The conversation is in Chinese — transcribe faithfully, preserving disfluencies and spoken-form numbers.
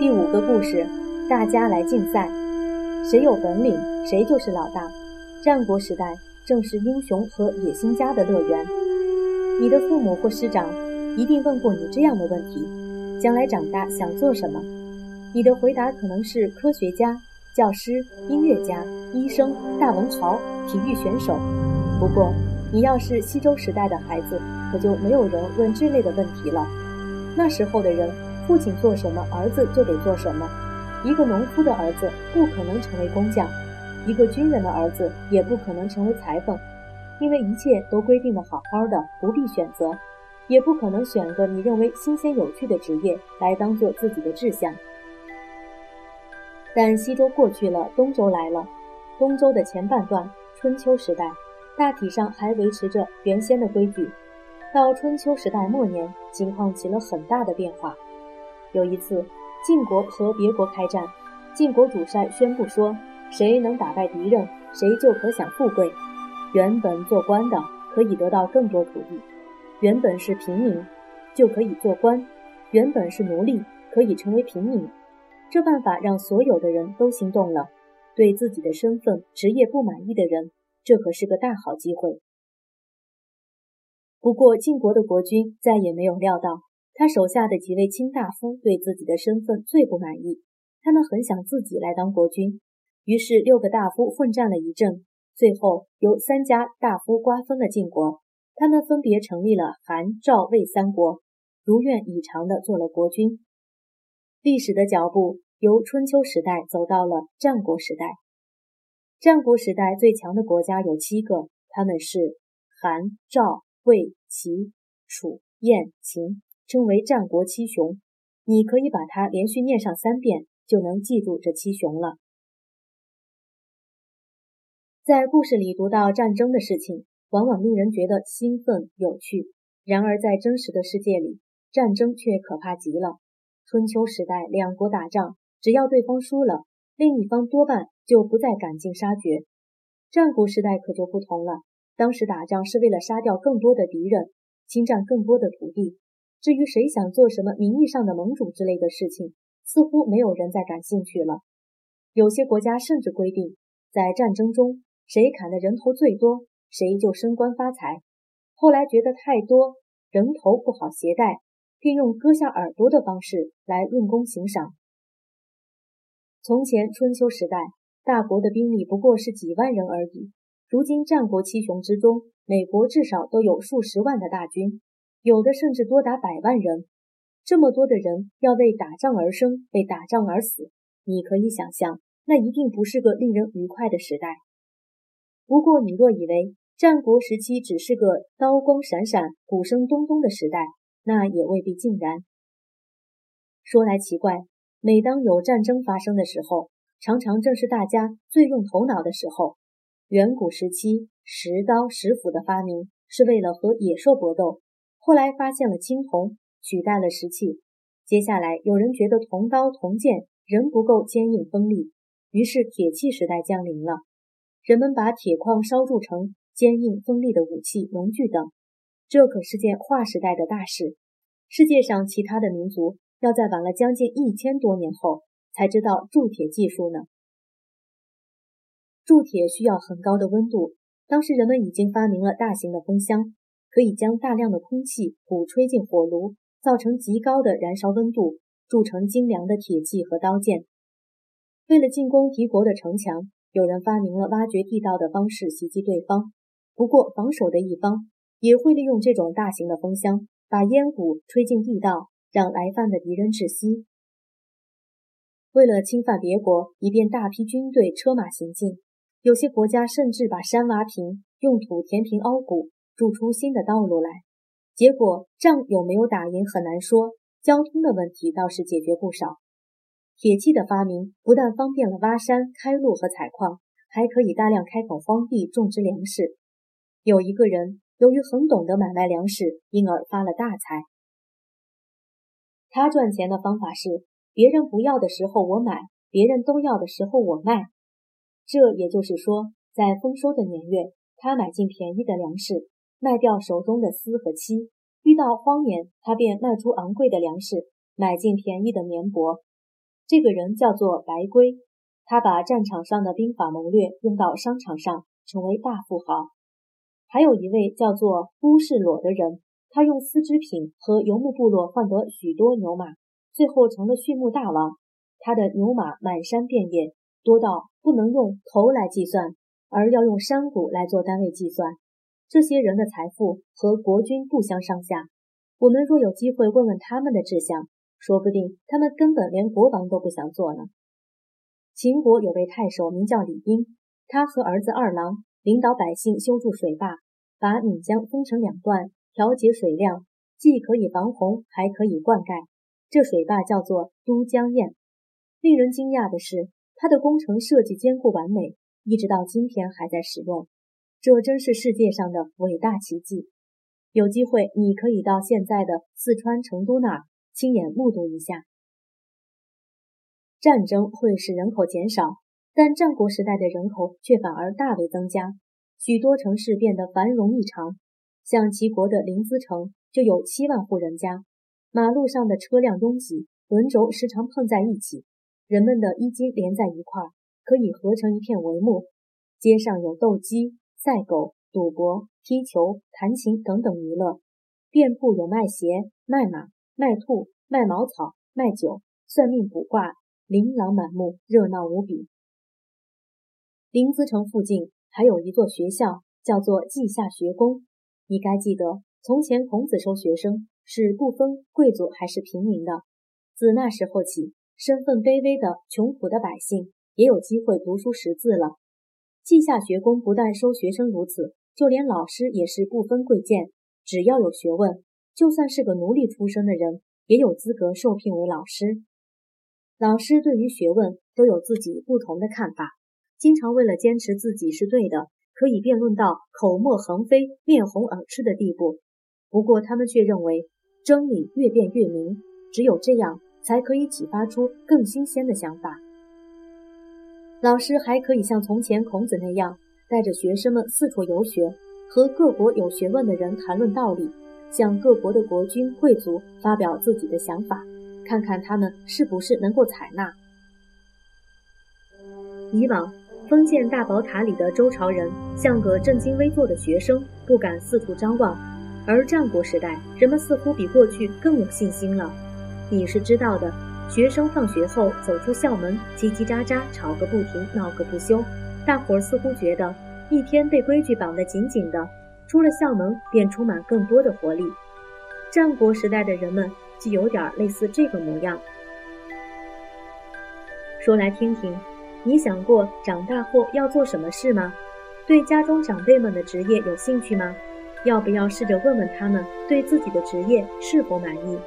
第五个故事，大家来竞赛，谁有本领谁就是老大。战国时代正是英雄和野心家的乐园。你的父母或师长一定问过你这样的问题，将来长大想做什么？你的回答可能是科学家、教师、音乐家、医生、大文豪、体育选手。不过你要是西周时代的孩子，可就没有人问这类的问题了。那时候的人，父亲做什么儿子就得做什么。一个农夫的儿子不可能成为工匠，一个军人的儿子也不可能成为裁缝，因为一切都规定的好好的，不必选择，也不可能选个你认为新鲜有趣的职业来当做自己的志向。但西周过去了，东周来了。东周的前半段，春秋时代，大体上还维持着原先的规矩。到春秋时代末年，情况起了很大的变化。有一次，晋国和别国开战，晋国主帅宣布说，谁能打败敌人，谁就可享富贵。原本做官的可以得到更多土地，原本是平民就可以做官，原本是奴隶可以成为平民。这办法让所有的人都心动了，对自己的身份、职业不满意的人，这可是个大好机会。不过晋国的国君再也没有料到，他手下的几位卿大夫对自己的身份最不满意，他们很想自己来当国君。于是六个大夫混战了一阵，最后由三家大夫瓜分了晋国，他们分别成立了韩、赵、魏三国，如愿以偿地做了国君。历史的脚步由春秋时代走到了战国时代。战国时代最强的国家有七个，他们是韩、赵、魏、齐、楚、燕、秦，称为战国七雄。你可以把它连续念上三遍，就能记住这七雄了。在故事里读到战争的事情，往往令人觉得兴奋有趣，然而在真实的世界里，战争却可怕极了。春秋时代两国打仗，只要对方输了，另一方多半就不再赶尽杀绝。战国时代可就不同了，当时打仗是为了杀掉更多的敌人，侵占更多的土地。至于谁想做什么名义上的盟主之类的事情，似乎没有人再感兴趣了。有些国家甚至规定，在战争中谁砍的人头最多，谁就升官发财。后来觉得太多人头不好携带，并用割下耳朵的方式来论功行赏。从前春秋时代，大国的兵力不过是几万人而已，如今战国七雄之中，每国至少都有数十万的大军，有的甚至多达百万人。这么多的人要为打仗而生，为打仗而死，你可以想象，那一定不是个令人愉快的时代。不过你若以为战国时期只是个刀光闪闪、鼓声咚咚的时代，那也未必尽然。说来奇怪，每当有战争发生的时候，常常正是大家最用头脑的时候。远古时期，石刀石斧的发明是为了和野兽搏斗，后来发现了青铜，取代了石器。接下来有人觉得铜刀铜剑仍不够坚硬锋利，于是铁器时代降临了，人们把铁矿烧铸成坚硬锋利的武器、农具等。这可是件划时代的大事，世界上其他的民族要在晚了将近一千多年后才知道铸铁技术呢。铸铁需要很高的温度，当时人们已经发明了大型的风箱，可以将大量的空气鼓吹进火炉，造成极高的燃烧温度，铸成精良的铁器和刀剑。为了进攻敌国的城墙，有人发明了挖掘地道的方式袭击对方，不过防守的一方也会利用这种大型的风箱，把烟雾吹进地道，让来犯的敌人窒息。为了侵犯别国，以便大批军队车马行进，有些国家甚至把山挖平，用土填平凹谷，筑出新的道路来。结果仗有没有打赢很难说，交通的问题倒是解决不少。铁器的发明不但方便了挖山、开路和采矿，还可以大量开垦荒地，种植粮食。有一个人由于很懂得买卖粮食，因而发了大财。他赚钱的方法是，别人不要的时候我买，别人都要的时候我卖。这也就是说，在丰收的年月，他买进便宜的粮食，卖掉手中的丝和漆；遇到荒年，他便卖出昂贵的粮食，买进便宜的棉帛。这个人叫做白圭，他把战场上的兵法谋略用到商场上，成为大富豪。还有一位叫做乌士裸的人，他用丝织品和游牧部落换得许多牛马，最后成了畜牧大王。他的牛马满山遍野，多到不能用头来计算，而要用山谷来做单位计算。这些人的财富和国君不相上下，我们若有机会问问他们的志向，说不定他们根本连国王都不想做呢。秦国有位太守名叫李英，他和儿子二郎领导百姓修筑水坝，把岷江分成两段，调节水量，既可以防洪，还可以灌溉。这水坝叫做都江堰。令人惊讶的是，它的工程设计坚固完美，一直到今天还在使用，这真是世界上的伟大奇迹。有机会你可以到现在的四川成都那儿亲眼目睹一下。战争会使人口减少，但战国时代的人口却反而大为增加，许多城市变得繁荣异常。像齐国的临淄城就有七万户人家，马路上的车辆拥挤，轮轴时常碰在一起，人们的衣襟连在一块，可以合成一片帷幕。街上有斗鸡、赛狗、赌博、踢球、弹琴等等娱乐，店铺有卖鞋、卖马、卖兔、卖茅草、卖酒、算命卜卦，琳琅满目，热闹无比。临淄城附近还有一座学校，叫做稷下学宫。你该记得，从前孔子收学生是不分贵族还是平民的。自那时候起，身份卑微的穷苦的百姓也有机会读书识字了。稷下学宫不但收学生如此，就连老师也是不分贵贱，只要有学问，就算是个奴隶出身的人也有资格受聘为老师。老师对于学问都有自己不同的看法，经常为了坚持自己是对的，可以辩论到口沫横飞、面红耳赤的地步。不过他们却认为，真理越辩越明，只有这样才可以启发出更新鲜的想法。老师还可以像从前孔子那样，带着学生们四处游学，和各国有学问的人谈论道理，向各国的国君贵族发表自己的想法，看看他们是不是能够采纳。以往封建大宝塔里的周朝人像个正襟危坐的学生，不敢四处张望，而战国时代人们似乎比过去更有信心了。你是知道的，学生放学后走出校门，叽叽喳喳吵个不停，闹个不休，大伙儿似乎觉得一天被规矩绑得紧紧的，出了校门便充满更多的活力。战国时代的人们就有点类似这个模样。说来听听，你想过长大后要做什么事吗？对家中长辈们的职业有兴趣吗？要不要试着问问他们对自己的职业是否满意？